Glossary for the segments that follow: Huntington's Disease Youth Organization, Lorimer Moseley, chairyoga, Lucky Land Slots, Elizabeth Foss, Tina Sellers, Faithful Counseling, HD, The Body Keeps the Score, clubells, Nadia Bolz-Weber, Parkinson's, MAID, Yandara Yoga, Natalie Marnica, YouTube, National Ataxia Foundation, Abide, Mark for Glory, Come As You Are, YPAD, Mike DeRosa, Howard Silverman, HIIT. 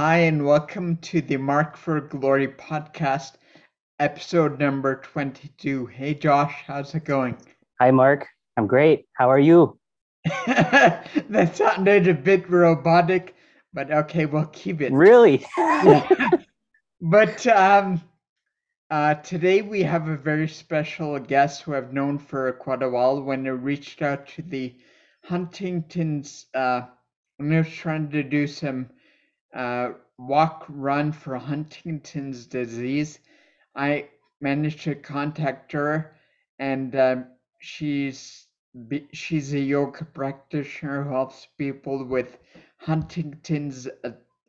Hi, and welcome to the Mark for Glory podcast, episode number 22. Hey, Josh, how's it going? Hi, Mark. I'm great. How are you? That sounded a bit robotic, but okay, we'll keep it. Really? But today we have a very special guest who I've known for quite a while. When I reached out to the Huntington's, when I was trying to do some walk run for Huntington's disease, I managed to contact her, and she's a yoga practitioner who helps people with Huntington's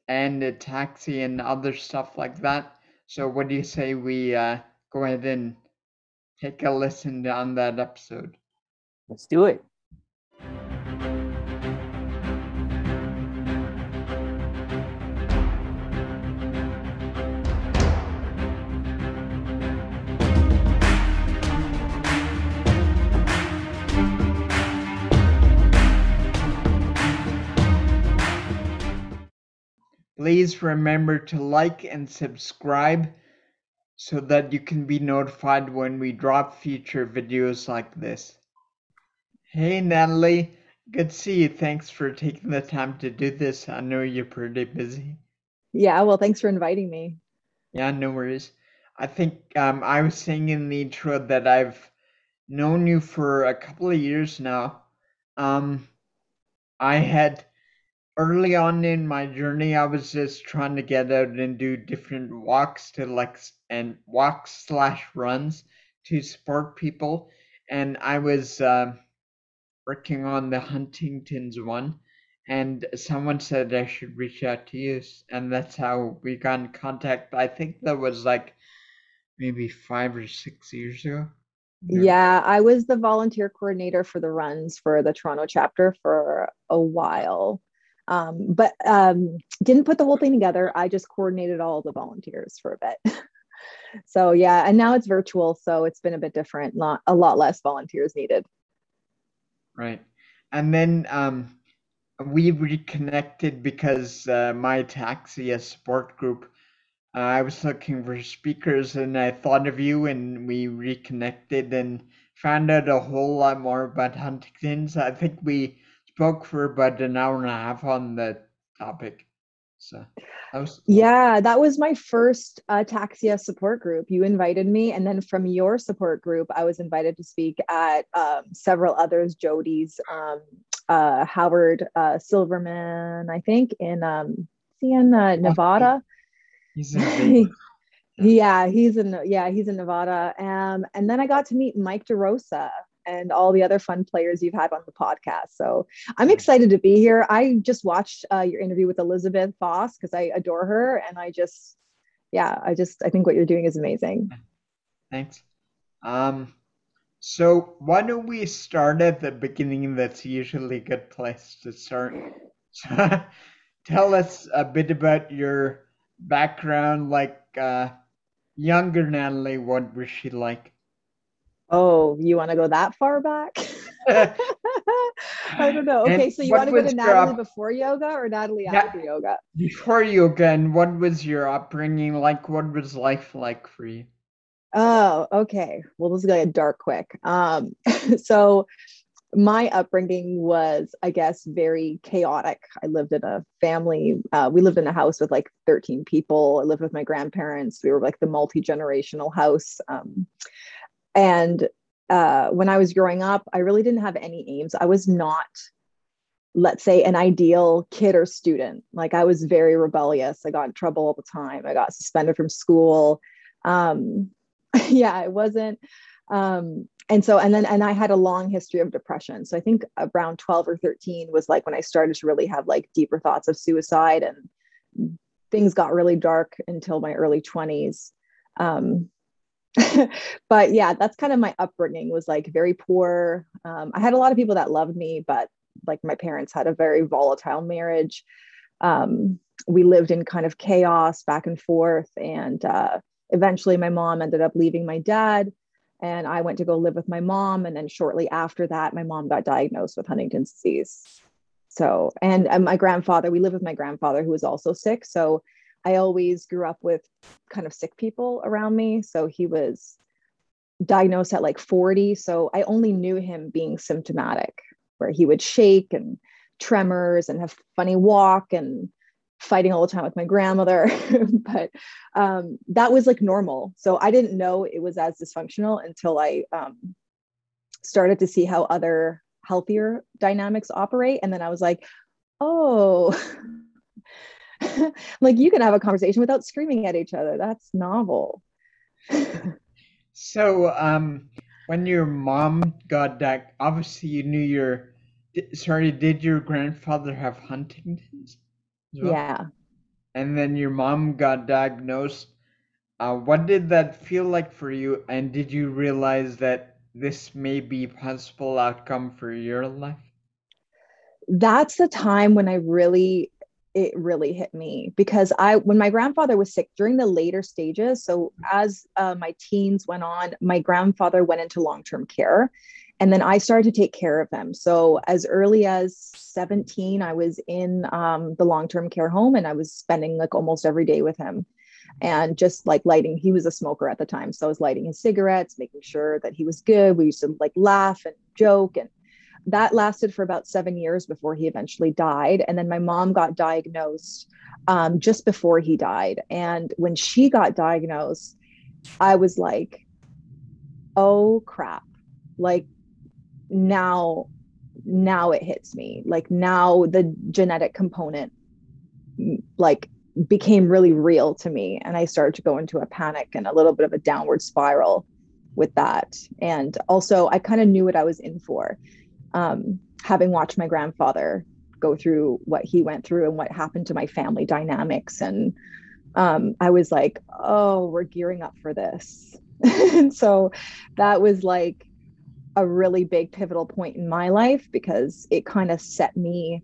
and ataxia and other stuff like that. So what do you say we go ahead and take a listen on that episode? Let's do it. Please remember to like and subscribe so that you can be notified when we drop future videos like this. Hey, Natalie, good to see you. Thanks for taking the time to do this. I know you're pretty busy. Yeah, well, thanks for inviting me. Yeah, no worries. I think I was saying in the intro that I've known you for a couple of years now. I had early on in my journey, I was just trying to get out and do different walks walks/runs to support people. And I was working on the Huntington's one, and someone said I should reach out to you. And that's how we got in contact. I think that was like maybe 5 or 6 years ago. Yeah, I was the volunteer coordinator for the runs for the Toronto chapter for a while. But didn't put the whole thing together. I just coordinated all the volunteers for a bit. So yeah, and now it's virtual, so it's been a bit different. A lot less volunteers needed. Right. And then we reconnected because my ataxia support group, I was looking for speakers, and I thought of you, and we reconnected and found out a whole lot more about Huntington's. I think we spoke for about an hour and a half on the topic. So that was my first ataxia support group. You invited me, and then from your support group, I was invited to speak at several others, Jody's, Howard Silverman, I think, in Nevada. He's in Nevada. And then I got to meet Mike DeRosa and all the other fun players you've had on the podcast. So I'm excited to be here. I just watched your interview with Elizabeth Foss because I adore her. And I think what you're doing is amazing. Thanks. So why don't we start at the beginning? That's usually a good place to start. Tell us a bit about your background, like younger Natalie, what was she like? Oh, you want to go that far back? I don't know. Okay, so you want to go to Natalie before yoga or Natalie after yoga? Before yoga. And what was your upbringing like? What was life like for you? Oh, okay. Well, this is going to get dark quick. So my upbringing was, I guess, very chaotic. I lived in a family. We lived in a house with like 13 people. I lived with my grandparents. We were like the multi-generational house. And when I was growing up, I really didn't have any aims. I was not, let's say, an ideal kid or student. Like, I was very rebellious. I got in trouble all the time. I got suspended from school. It wasn't. And I had a long history of depression. So I think around 12 or 13 was like when I started to really have like deeper thoughts of suicide, and things got really dark until my early 20s. But yeah, that's kind of my upbringing, was like very poor. I had a lot of people that loved me, but like my parents had a very volatile marriage. We lived in kind of chaos back and forth. And eventually my mom ended up leaving my dad, and I went to go live with my mom. And then shortly after that, my mom got diagnosed with Huntington's disease. So, and my grandfather, we live with my grandfather who was also sick. So I always grew up with kind of sick people around me. So he was diagnosed at like 40. So I only knew him being symptomatic, where he would shake and tremors and have funny walk and fighting all the time with my grandmother. But that was like normal. So I didn't know it was as dysfunctional until I started to see how other healthier dynamics operate. And then I was like, oh, like you can have a conversation without screaming at each other. That's novel. So when your mom got that, obviously you knew your, sorry, did your grandfather have Huntington's? Well? Yeah. And then your mom got diagnosed. What did that feel like for you? And did you realize that this may be a possible outcome for your life? That's the time when it really hit me, because when my grandfather was sick during the later stages, so as my teens went on, my grandfather went into long-term care, and then I started to take care of him. So as early as 17, I was in the long-term care home, and I was spending like almost every day with him. And just like lighting, he was a smoker at the time. So I was lighting his cigarettes, making sure that he was good. We used to like laugh and joke. And that lasted for about 7 years before he eventually died. And then my mom got diagnosed just before he died. And when she got diagnosed, I was like, oh crap. Like now it hits me. Like now the genetic component, like, became really real to me, and I started to go into a panic and a little bit of a downward spiral with that. And also I kind of knew what I was in for, having watched my grandfather go through what he went through and what happened to my family dynamics. And I was like, oh, we're gearing up for this. And so that was like a really big pivotal point in my life, because it kind of set me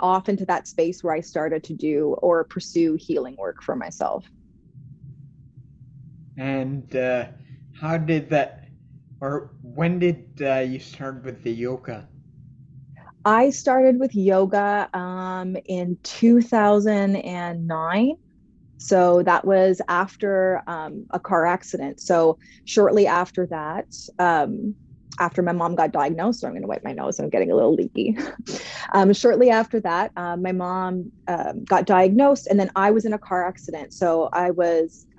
off into that space where I started to do or pursue healing work for myself. And how did that, or when did you start with the yoga? I started with yoga in 2009. So that was after a car accident. So shortly after that, after my mom got diagnosed, so I'm going to wipe my nose, I'm getting a little leaky. Shortly after that, my mom got diagnosed, and then I was in a car accident. So I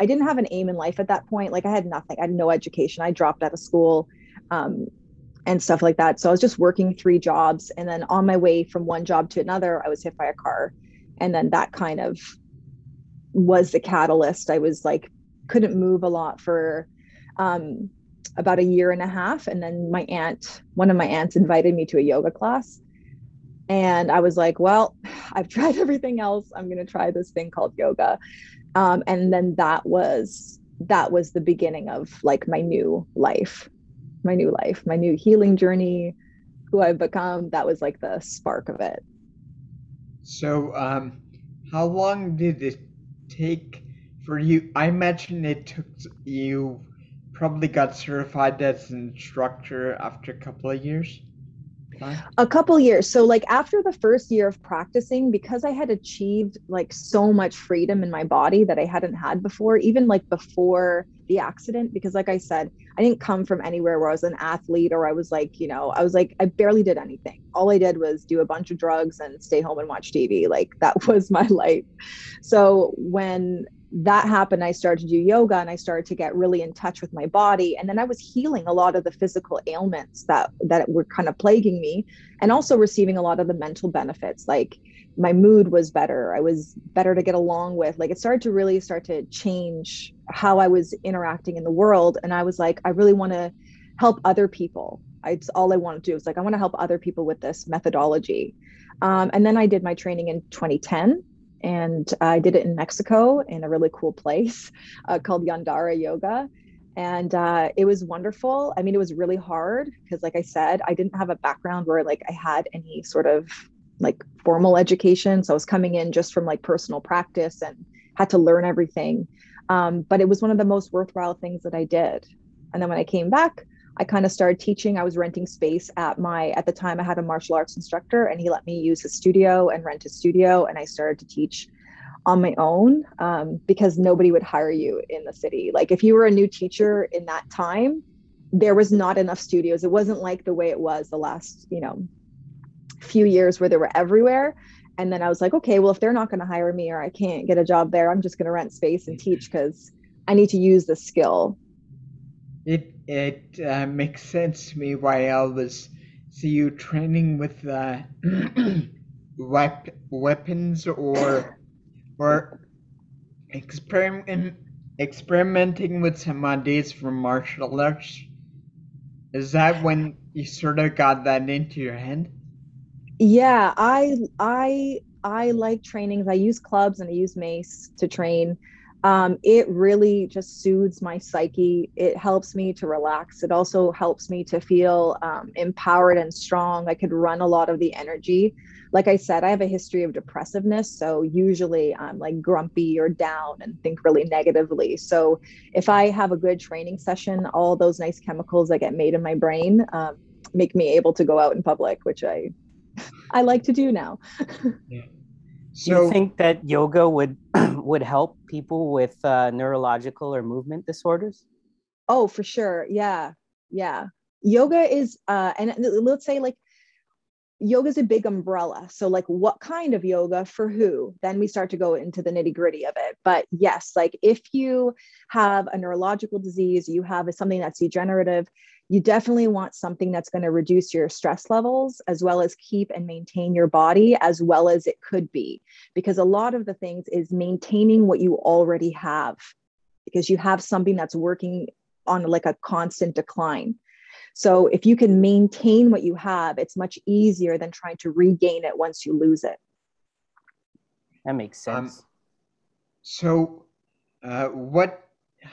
didn't have an aim in life at that point. Like I had nothing, I had no education. I dropped out of school and stuff like that. So I was just working 3 jobs. And then on my way from one job to another, I was hit by a car. And then that kind of was the catalyst. I was like, couldn't move a lot for, about a year and a half. And then one of my aunts invited me to a yoga class. And I was like, well, I've tried everything else. I'm going to try this thing called yoga. And then that was the beginning of like my new life, my new healing journey, who I've become. That was like the spark of it. So, how long did it take for you? I imagine it took you, probably got certified as an instructor after a couple of years? A couple of years. So like after the first year of practicing, because I had achieved like so much freedom in my body that I hadn't had before, even like before the accident, because like I said, I didn't come from anywhere where I was an athlete or I was like, I barely did anything. All I did was do a bunch of drugs and stay home and watch TV. Like that was my life. So when that happened, I started to do yoga and I started to get really in touch with my body. And then I was healing a lot of the physical ailments that were kind of plaguing me, and also receiving a lot of the mental benefits. Like my mood was better. I was better to get along with. Like it started to really change how I was interacting in the world. And I was like, I really want to help other people. It's all I want to do. It's like, I want to help other people with this methodology. And then I did my training in 2010. And I did it in Mexico in a really cool place called Yandara Yoga. And it was wonderful. I mean, it was really hard because, like I said, I didn't have a background where like I had any sort of like formal education. So I was coming in just from like personal practice and had to learn everything. But it was one of the most worthwhile things that I did. And then when I came back, I kind of started teaching. I was renting space at the time I had a martial arts instructor, and he let me use his studio and rent his studio. And I started to teach on my own because nobody would hire you in the city. Like if you were a new teacher in that time, there was not enough studios. It wasn't like the way it was the last, few years where they were everywhere. And then I was like, okay, well, if they're not going to hire me or I can't get a job there, I'm just going to rent space and teach because I need to use this skill. It makes sense to me why I always see you training with weapons or experimenting with some ideas from martial arts. Is that when you sort of got that into your head? Yeah, I like trainings. I use clubs and I use mace to train. It really just soothes my psyche. It helps me to relax. It also helps me to feel empowered and strong. I could run a lot of the energy. Like I said, I have a history of depressiveness. So usually I'm like grumpy or down and think really negatively. So if I have a good training session, all those nice chemicals that get made in my brain make me able to go out in public, which I like to do now. Yeah. So, do you think that yoga would help people with neurological or movement disorders? Oh, for sure. Yeah. Yoga is, and let's say like yoga is a big umbrella. So like what kind of yoga for who? Then we start to go into the nitty gritty of it. But yes, like if you have a neurological disease, you have something that's degenerative, you definitely want something that's going to reduce your stress levels as well as keep and maintain your body as well as it could be, because a lot of the things is maintaining what you already have because you have something that's working on like a constant decline. So if you can maintain what you have, it's much easier than trying to regain it once you lose it. That makes sense.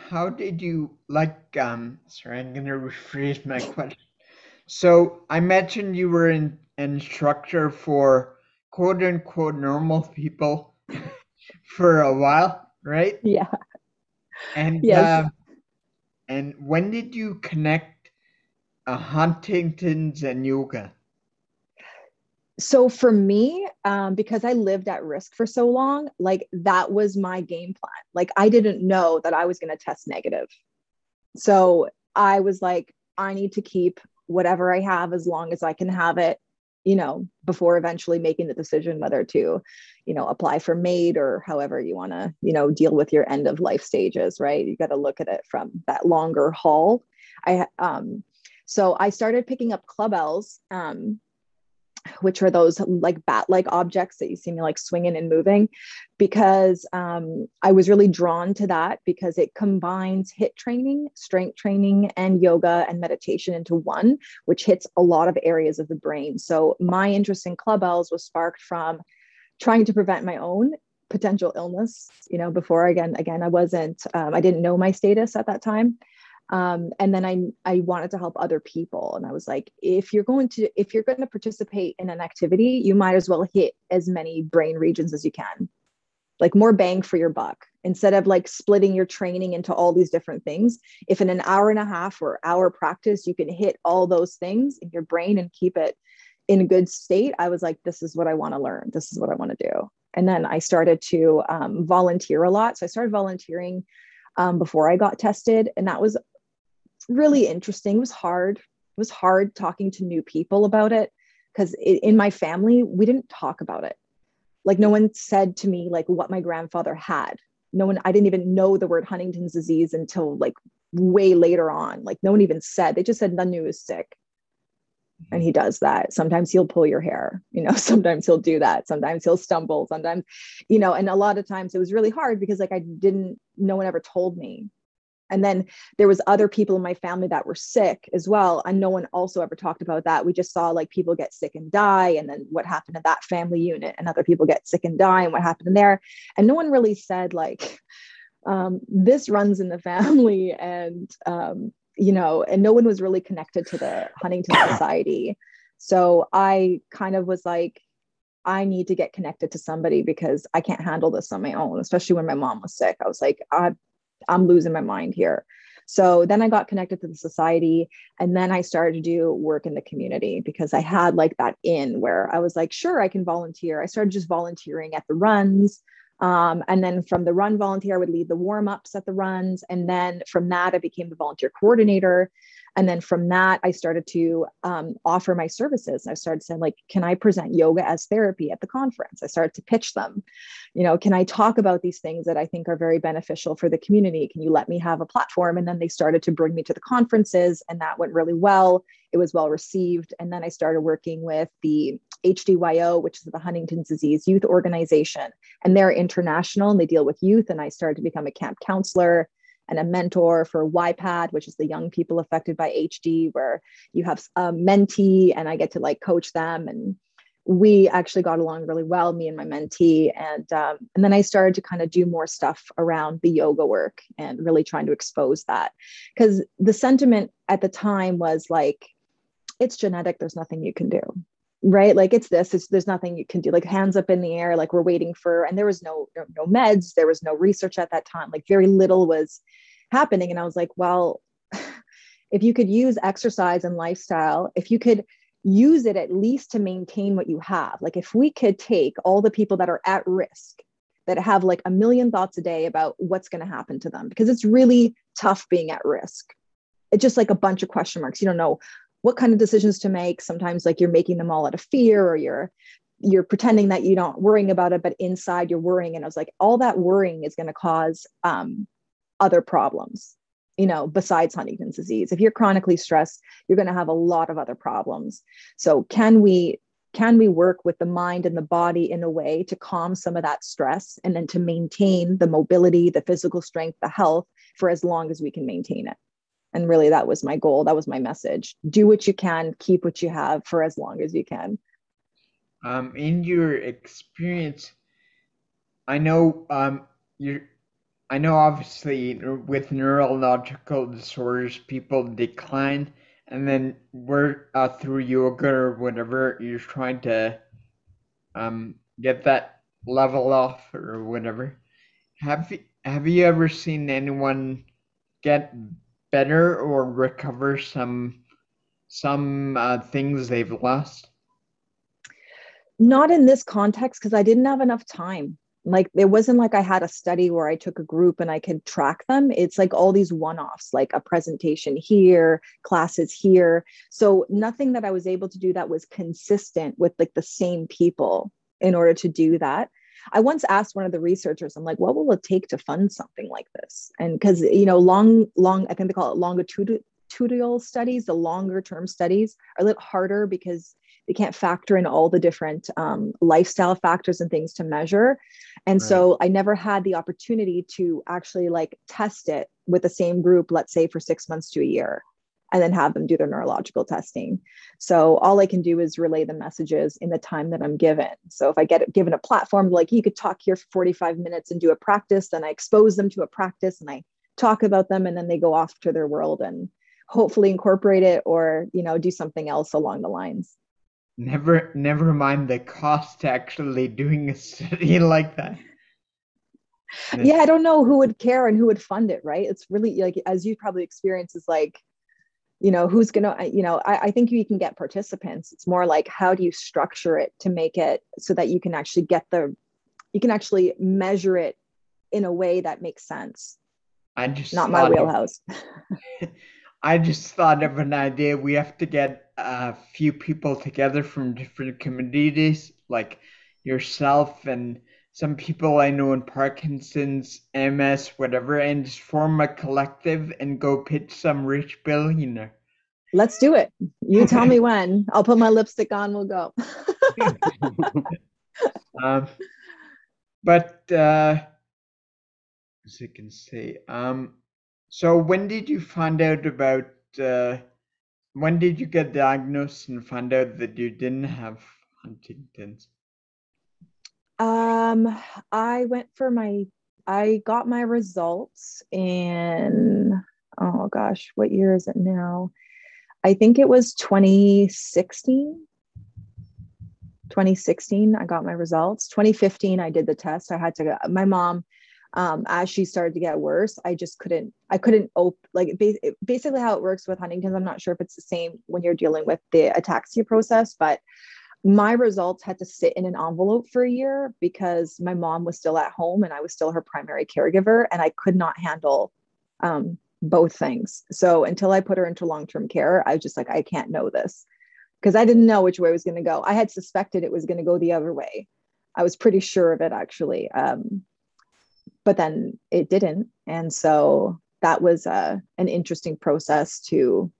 How did you like, sorry, I'm going to rephrase my question. So I mentioned you were an instructor for quote unquote normal people for a while, right? Yeah. And, yes. And when did you connect Huntington's and yoga? So for me, because I lived at risk for so long, like that was my game plan. Like I didn't know that I was going to test negative. So I was like, I need to keep whatever I have as long as I can have it, before eventually making the decision whether to, apply for MAID or however you want to, deal with your end of life stages, right? You got to look at it from that longer haul. So I started picking up clubells, which are those like bat-like objects that you see me like swinging and moving, because I was really drawn to that because it combines HIIT training, strength training, and yoga and meditation into one, which hits a lot of areas of the brain. So my interest in clubells was sparked from trying to prevent my own potential illness, before again, I wasn't, I didn't know my status at that time. And then I wanted to help other people. And I was like, if you're going to participate in an activity, you might as well hit as many brain regions as you can, like more bang for your buck, instead of like splitting your training into all these different things. If in an hour and a half or hour practice, you can hit all those things in your brain and keep it in a good state. I was like, this is what I want to learn. This is what I want to do. And then I started to volunteer a lot. So I started volunteering before I got tested. And that was really interesting. It was hard talking to new people about it because in my family, we didn't talk about it. Like no one said to me like what my grandfather had. I didn't even know the word Huntington's disease until like way later on. Like no one even said, they just said Nanu is sick. And he does that. Sometimes he'll pull your hair, sometimes he'll do that. Sometimes he'll stumble, sometimes, and a lot of times it was really hard because like no one ever told me. And then there was other people in my family that were sick as well. And no one also ever talked about that. We just saw like people get sick and die. And then what happened in that family unit and other people get sick and die and what happened in there. And no one really said like, this runs in the family and, and no one was really connected to the Huntington Society. So I kind of was like, I need to get connected to somebody because I can't handle this on my own, especially when my mom was sick. I was like, I'm losing my mind here. So then I got connected to the society, and then I started to do work in the community because I had like that in where I was like, sure, I can volunteer. I started just volunteering at the runs. And then from the run volunteer, I would lead the warm-ups at the runs. And then from that, I became the volunteer coordinator. And then from that, I started to offer my services. I started saying, like, can I present yoga as therapy at the conference? I started to pitch them. You know, can I talk about these things that I think are very beneficial for the community? Can you let me have a platform? And then they started to bring me to the conferences, and that went really well. It was well received. And then I started working with the HDYO, which is the Huntington's Disease Youth Organization, and they're international and they deal with youth. And I started to become a camp counselor and a mentor for YPAD, which is the young people affected by HD, where you have a mentee and I get to like coach them. And we actually got along really well, me and my mentee. And then I started to kind of do more stuff around the yoga work and really trying to expose that, because the sentiment at the time was like, it's genetic, there's nothing you can do. Right? Like there's nothing you can do, like hands up in the air, like we're waiting for, and there was no meds. There was no research at that time, like very little was happening. And I was like, well, if you could use exercise and lifestyle, if you could use it at least to maintain what you have, like if we could take all the people that are at risk, that have like 1 million thoughts a day about what's going to happen to them, because it's really tough being at risk. It's just like a bunch of question marks. You don't know what kind of decisions to make. Sometimes like you're making them all out of fear, or you're pretending that you're not worrying about it, but inside you're worrying. And I was like, all that worrying is going to cause other problems, you know, besides Huntington's disease. If you're chronically stressed, you're going to have a lot of other problems. So can we work with the mind and the body in a way to calm some of that stress, and then to maintain the mobility, the physical strength, the health for as long as we can maintain it? And really, that was my goal. That was my message. Do what you can, keep what you have for as long as you can. In your experience, I know obviously with neurological disorders, people decline, and then we're through yoga or whatever, you're trying to get that level off or whatever. Have you ever seen anyone get better or recover some things they've lost? Not in this context, because I didn't have enough time. Like it wasn't like I had a study where I took a group and I could track them. It's like all these one-offs, like a presentation here, classes here. So nothing that I was able to do that was consistent with like the same people in order to do that. I once asked one of the researchers, I'm like, what will it take to fund something like this? And because, you know, I think they call it longitudinal studies, the longer term studies are a little harder because they can't factor in all the different lifestyle factors and things to measure. And right. So I never had the opportunity to actually like test it with the same group, let's say for 6 months to a year, and then have them do their neurological testing. So all I can do is relay the messages in the time that I'm given. So if I get given a platform, like you could talk here for 45 minutes and do a practice, then I expose them to a practice and I talk about them, and then they go off to their world and hopefully incorporate it or, you know, do something else along the lines. Never mind the cost to actually doing a study like that. Yeah, I don't know who would care and who would fund it, right? It's really like, as you probably experience, is like, you know, who's going to, you know, I think you can get participants. It's more like, how do you structure it to make it so that you can actually you can actually measure it in a way that makes sense. Not my wheelhouse. I just thought of an idea. We have to get a few people together from different communities, like yourself and some people I know in Parkinson's, MS, whatever, and just form a collective and go pitch some rich billionaire. Let's do it. You tell me when. I'll put my lipstick on. We'll go. As you can see, so when did you find out about? When did you get diagnosed and find out that you didn't have Huntington's? I got my results in, oh gosh, what year is it now? I think it was 2016. I got my results. 2015, I did the test. I had to, my mom As she started to get worse, basically how it works with Huntington's, I'm not sure if it's the same when you're dealing with the ataxia process, but my results had to sit in an envelope for a year because my mom was still at home and I was still her primary caregiver, and I could not handle both things. So until I put her into long-term care, I was just like, I can't know this, because I didn't know which way it was going to go. I had suspected it was going to go the other way. I was pretty sure of it, actually. But then it didn't. And so that was an interesting process to,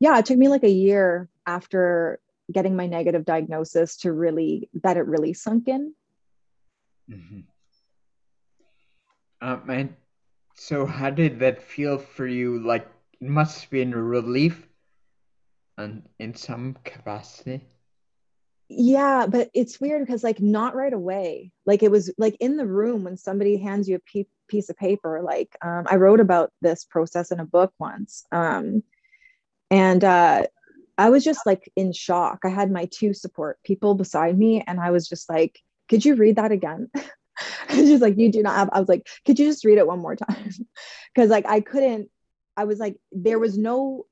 it took me like a year after getting my negative diagnosis to really sunk in. Mm-hmm. And so how did that feel for you? Like, it must have been a relief and in some capacity. Yeah, but it's weird because not right away. It was in the room when somebody hands you a piece of paper. I wrote about this process in a book once. I was just in shock. I had my two support people beside me, and I was just like, could you read that again? She's like, you do not have, I was like, could you just read it one more time? Cause I couldn't, I was like, there was no,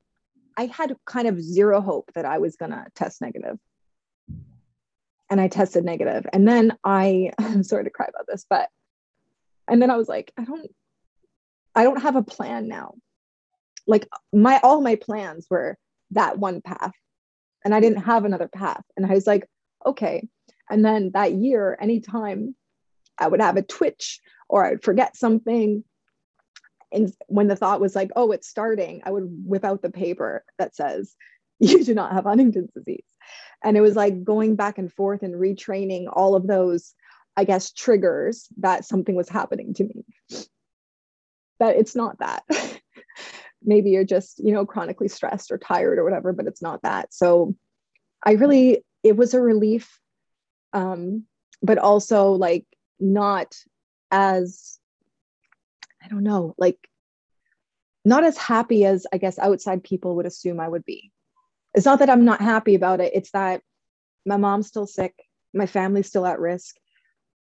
I had kind of zero hope that I was gonna test negative. And I tested negative. And then I'm sorry to cry about this, and then I was like, I don't have a plan now. All my plans were that one path, and I didn't have another path. And I was like, okay. And then that year, anytime I would have a twitch or I would forget something, and when the thought was it's starting, I would whip out the paper that says, you do not have Huntington's disease. And it was going back and forth and retraining all of those, I guess, triggers that something was happening to me. That it's not that. Maybe you're just, chronically stressed or tired or whatever, but it's not that. So it was a relief, but also not as, not as happy as I guess outside people would assume I would be. It's not that I'm not happy about it. It's that my mom's still sick. My family's still at risk.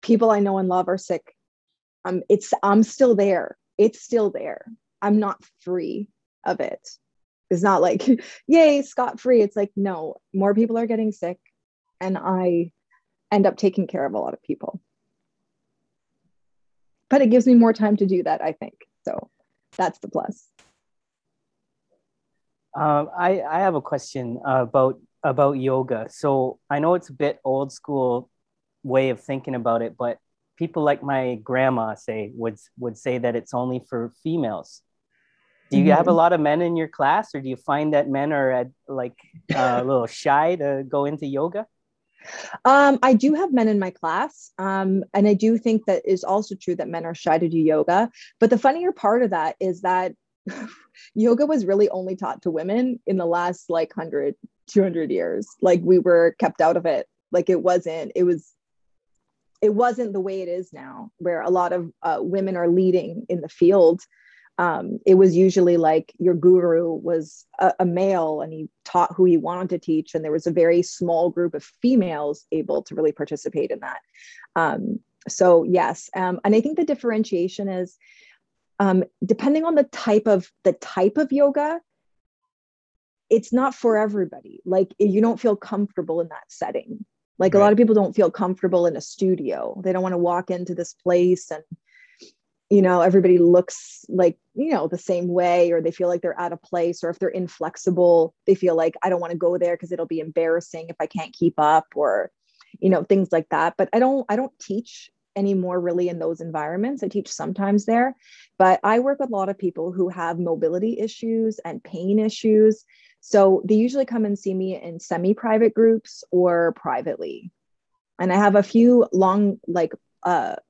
People I know and love are sick. I'm still there. It's still there. I'm not free of it. It's not yay, scot-free. It's no, more people are getting sick, and I end up taking care of a lot of people. But it gives me more time to do that, I think. So that's the plus. I have a question about yoga. So I know it's a bit old school way of thinking about it, but people like my grandma would say that it's only for females. Do you have a lot of men in your class, or do you find that men are a little shy to go into yoga? I do have men in my class. And I do think that is also true that men are shy to do yoga. But the funnier part of that is that yoga was really only taught to women in the last 100, 200 years. We were kept out of it. It wasn't the way it is now, where a lot of women are leading in the field. It was usually your guru was a male, and he taught who he wanted to teach. And there was a very small group of females able to really participate in that. So yes. And I think the differentiation is, depending on the type of yoga, it's not for everybody. You don't feel comfortable in that setting. Right. A lot of people don't feel comfortable in a studio. They don't want to walk into this place and, everybody looks the same way, or they feel like they're out of place, or if they're inflexible, they feel like, I don't want to go there because it'll be embarrassing if I can't keep up, or, things like that. But I don't teach anymore really in those environments. I teach sometimes there, but I work with a lot of people who have mobility issues and pain issues. So they usually come and see me in semi-private groups or privately. And I have a few long,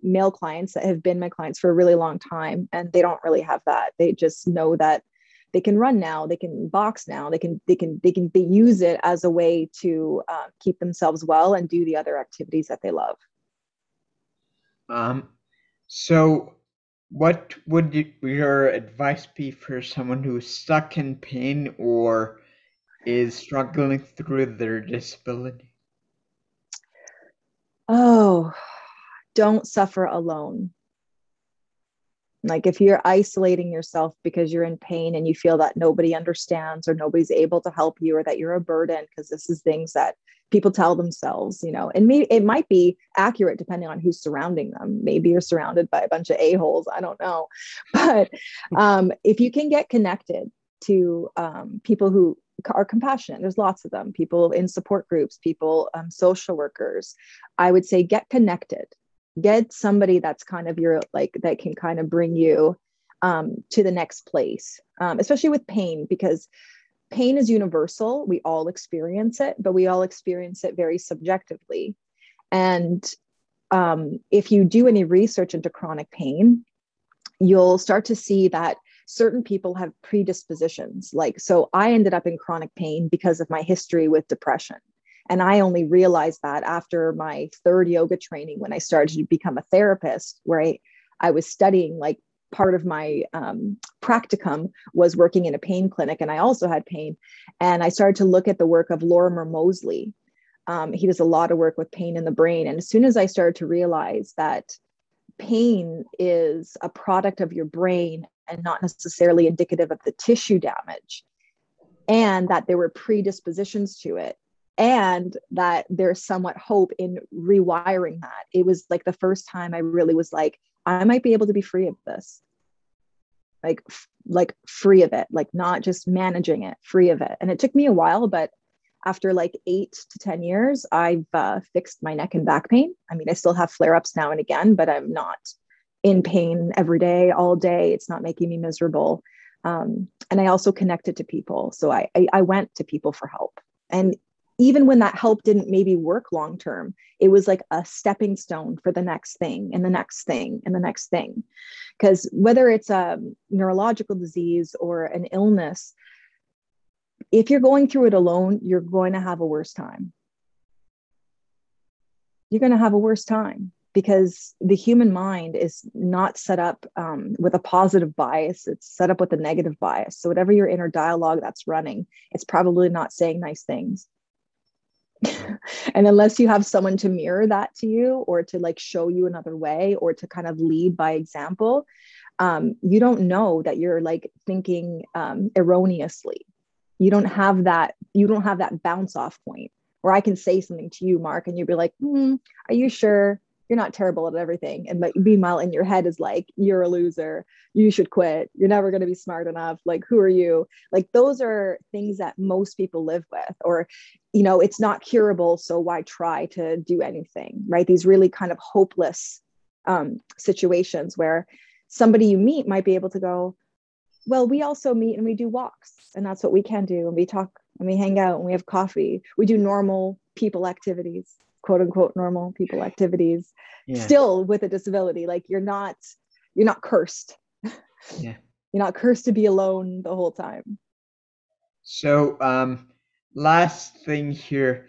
male clients that have been my clients for a really long time, and they don't really have that. They just know that they can run now, they can box now, they use it as a way to keep themselves well and do the other activities that they love. So what would your advice be for someone who's stuck in pain or is struggling through their disability? Oh, don't suffer alone. Like if you're isolating yourself because you're in pain and you feel that nobody understands or nobody's able to help you or that you're a burden, because this is things that people tell themselves, you know, and maybe it might be accurate depending on who's surrounding them. Maybe you're surrounded by a bunch of a-holes. I don't know. But if you can get connected to people who are compassionate, there's lots of them, people in support groups, people, social workers, I would say get connected. Get somebody that's kind of your, like, that can kind of bring you to the next place, especially with pain, because pain is universal. We all experience it, but we all experience it very subjectively. And if you do any research into chronic pain, you'll start to see that certain people have predispositions. Like, so I ended up in chronic pain because of my history with depression. And I only realized that after my third yoga training, when I started to become a therapist, where I was studying, like, part of my practicum was working in a pain clinic. And I also had pain. And I started to look at the work of Lorimer Moseley. He does a lot of work with pain in the brain. And as soon as I started to realize that pain is a product of your brain and not necessarily indicative of the tissue damage, and that there were predispositions to it, and that there's somewhat hope in rewiring that, it was like the first time I really was like, I might be able to be free of this, like free of it, like not just managing it, free of it. And it took me a while, but after like 8 to 10 years, I've fixed my neck and back pain. I mean, I still have flare-ups now and again, but I'm not in pain every day, all day. It's not making me miserable. And I also connected to people. So I went to people for help. And even when that help didn't maybe work long-term, it was like a stepping stone for the next thing and the next thing and the next thing. Because whether it's a neurological disease or an illness, if you're going through it alone, you're going to have a worse time. You're going to have a worse time because the human mind is not set up with a positive bias. It's set up with a negative bias. So whatever your inner dialogue that's running, it's probably not saying nice things. And unless you have someone to mirror that to you, or to like show you another way, or to kind of lead by example, you don't know that you're like thinking erroneously. You don't have that bounce off point where I can say something to you, Mark, and you'd be like, are you sure? You're not terrible at everything. And meanwhile in your head is like, you're a loser. You should quit. You're never going to be smart enough. Like, who are you? Like, those are things that most people live with, or, you know, it's not curable. So why try to do anything, right? These really kind of hopeless situations where somebody you meet might be able to go, well, we also meet and we do walks, and that's what we can do. And we talk and we hang out and we have coffee. We do normal people activities. Quote unquote normal people activities, yeah. Still with a disability. Like you're not cursed. Yeah. You're not cursed to be alone the whole time. So last thing here,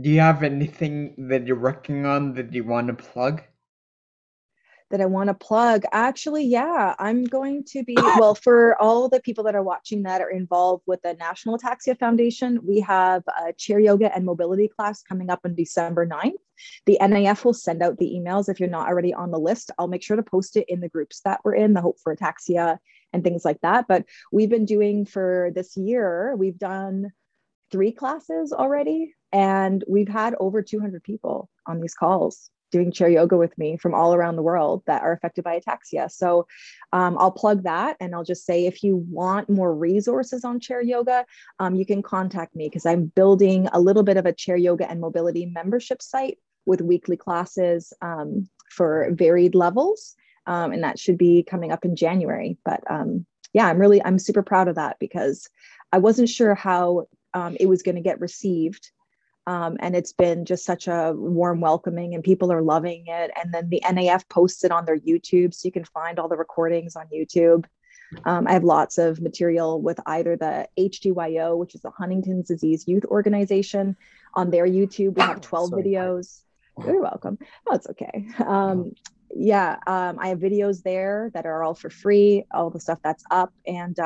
do you have anything that you're working on that you want to plug? That I want to plug. Actually, yeah, I'm going to be, well, for all the people that are watching that are involved with the National Ataxia Foundation, we have a chair yoga and mobility class coming up on December 9th. The NAF will send out the emails. If you're not already on the list, I'll make sure to post it in the groups that we're in, the Hope for Ataxia and things like that. But we've been doing for this year, we've done 3 classes already, and we've had over 200 people on these calls doing chair yoga with me from all around the world that are affected by ataxia. So I'll plug that. And I'll just say, if you want more resources on chair yoga, you can contact me, because I'm building a little bit of a chair yoga and mobility membership site with weekly classes for varied levels. And that should be coming up in January. But yeah, I'm super proud of that, because I wasn't sure how it was going to get received. And it's been just such a warm welcoming, and people are loving it. And then the NAF posts it on their YouTube, so you can find all the recordings on YouTube. I have lots of material with either the HDYO, which is the Huntington's Disease Youth Organization, on their YouTube. We have 12 videos. You're welcome. Oh, it's okay. I have videos there that are all for free, all the stuff that's up. And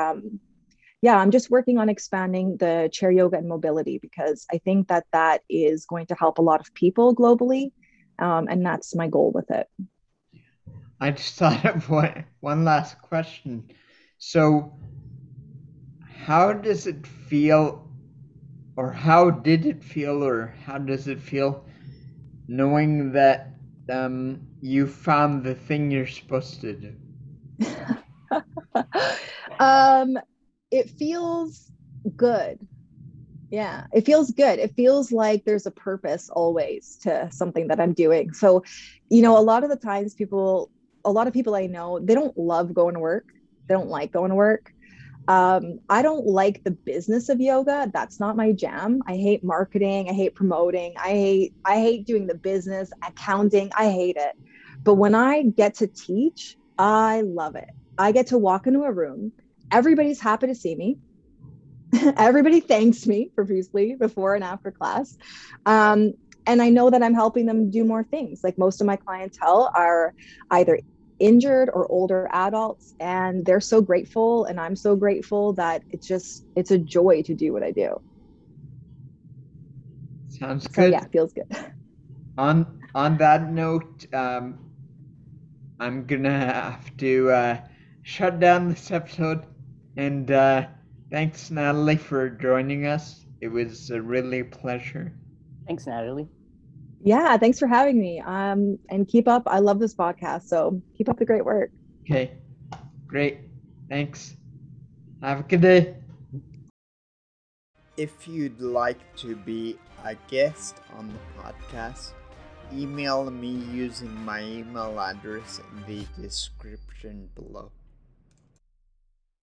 yeah, I'm just working on expanding the chair yoga and mobility, because I think that that is going to help a lot of people globally. And that's my goal with it. I just thought of one last question. So how does it feel, or how did it feel, or how does it feel knowing that you found the thing you're supposed to do? It feels good. Yeah, it feels good. It feels like there's a purpose always to something that I'm doing. So, you know, a lot of the times a lot of people I know, they don't love going to work. They don't like going to work. I don't like the business of yoga. That's not my jam. I hate marketing. I hate promoting. I hate doing the business, accounting. I hate it. But when I get to teach, I love it. I get to walk into a room. Everybody's happy to see me. Everybody thanks me profusely before and after class. And I know that I'm helping them do more things. Like most of my clientele are either injured or older adults, and they're so grateful, and I'm so grateful that it's a joy to do what I do. Sounds good. So, yeah, feels good. On that note, I'm gonna have to shut down this episode, and thanks, Natalie, for joining us. It was a really pleasure. Thanks, Natalie. Yeah, thanks for having me. And keep up. I love this podcast, so keep up the great work. Okay, great. Thanks. Have a good day. If you'd like to be a guest on the podcast, email me using my email address in the description below.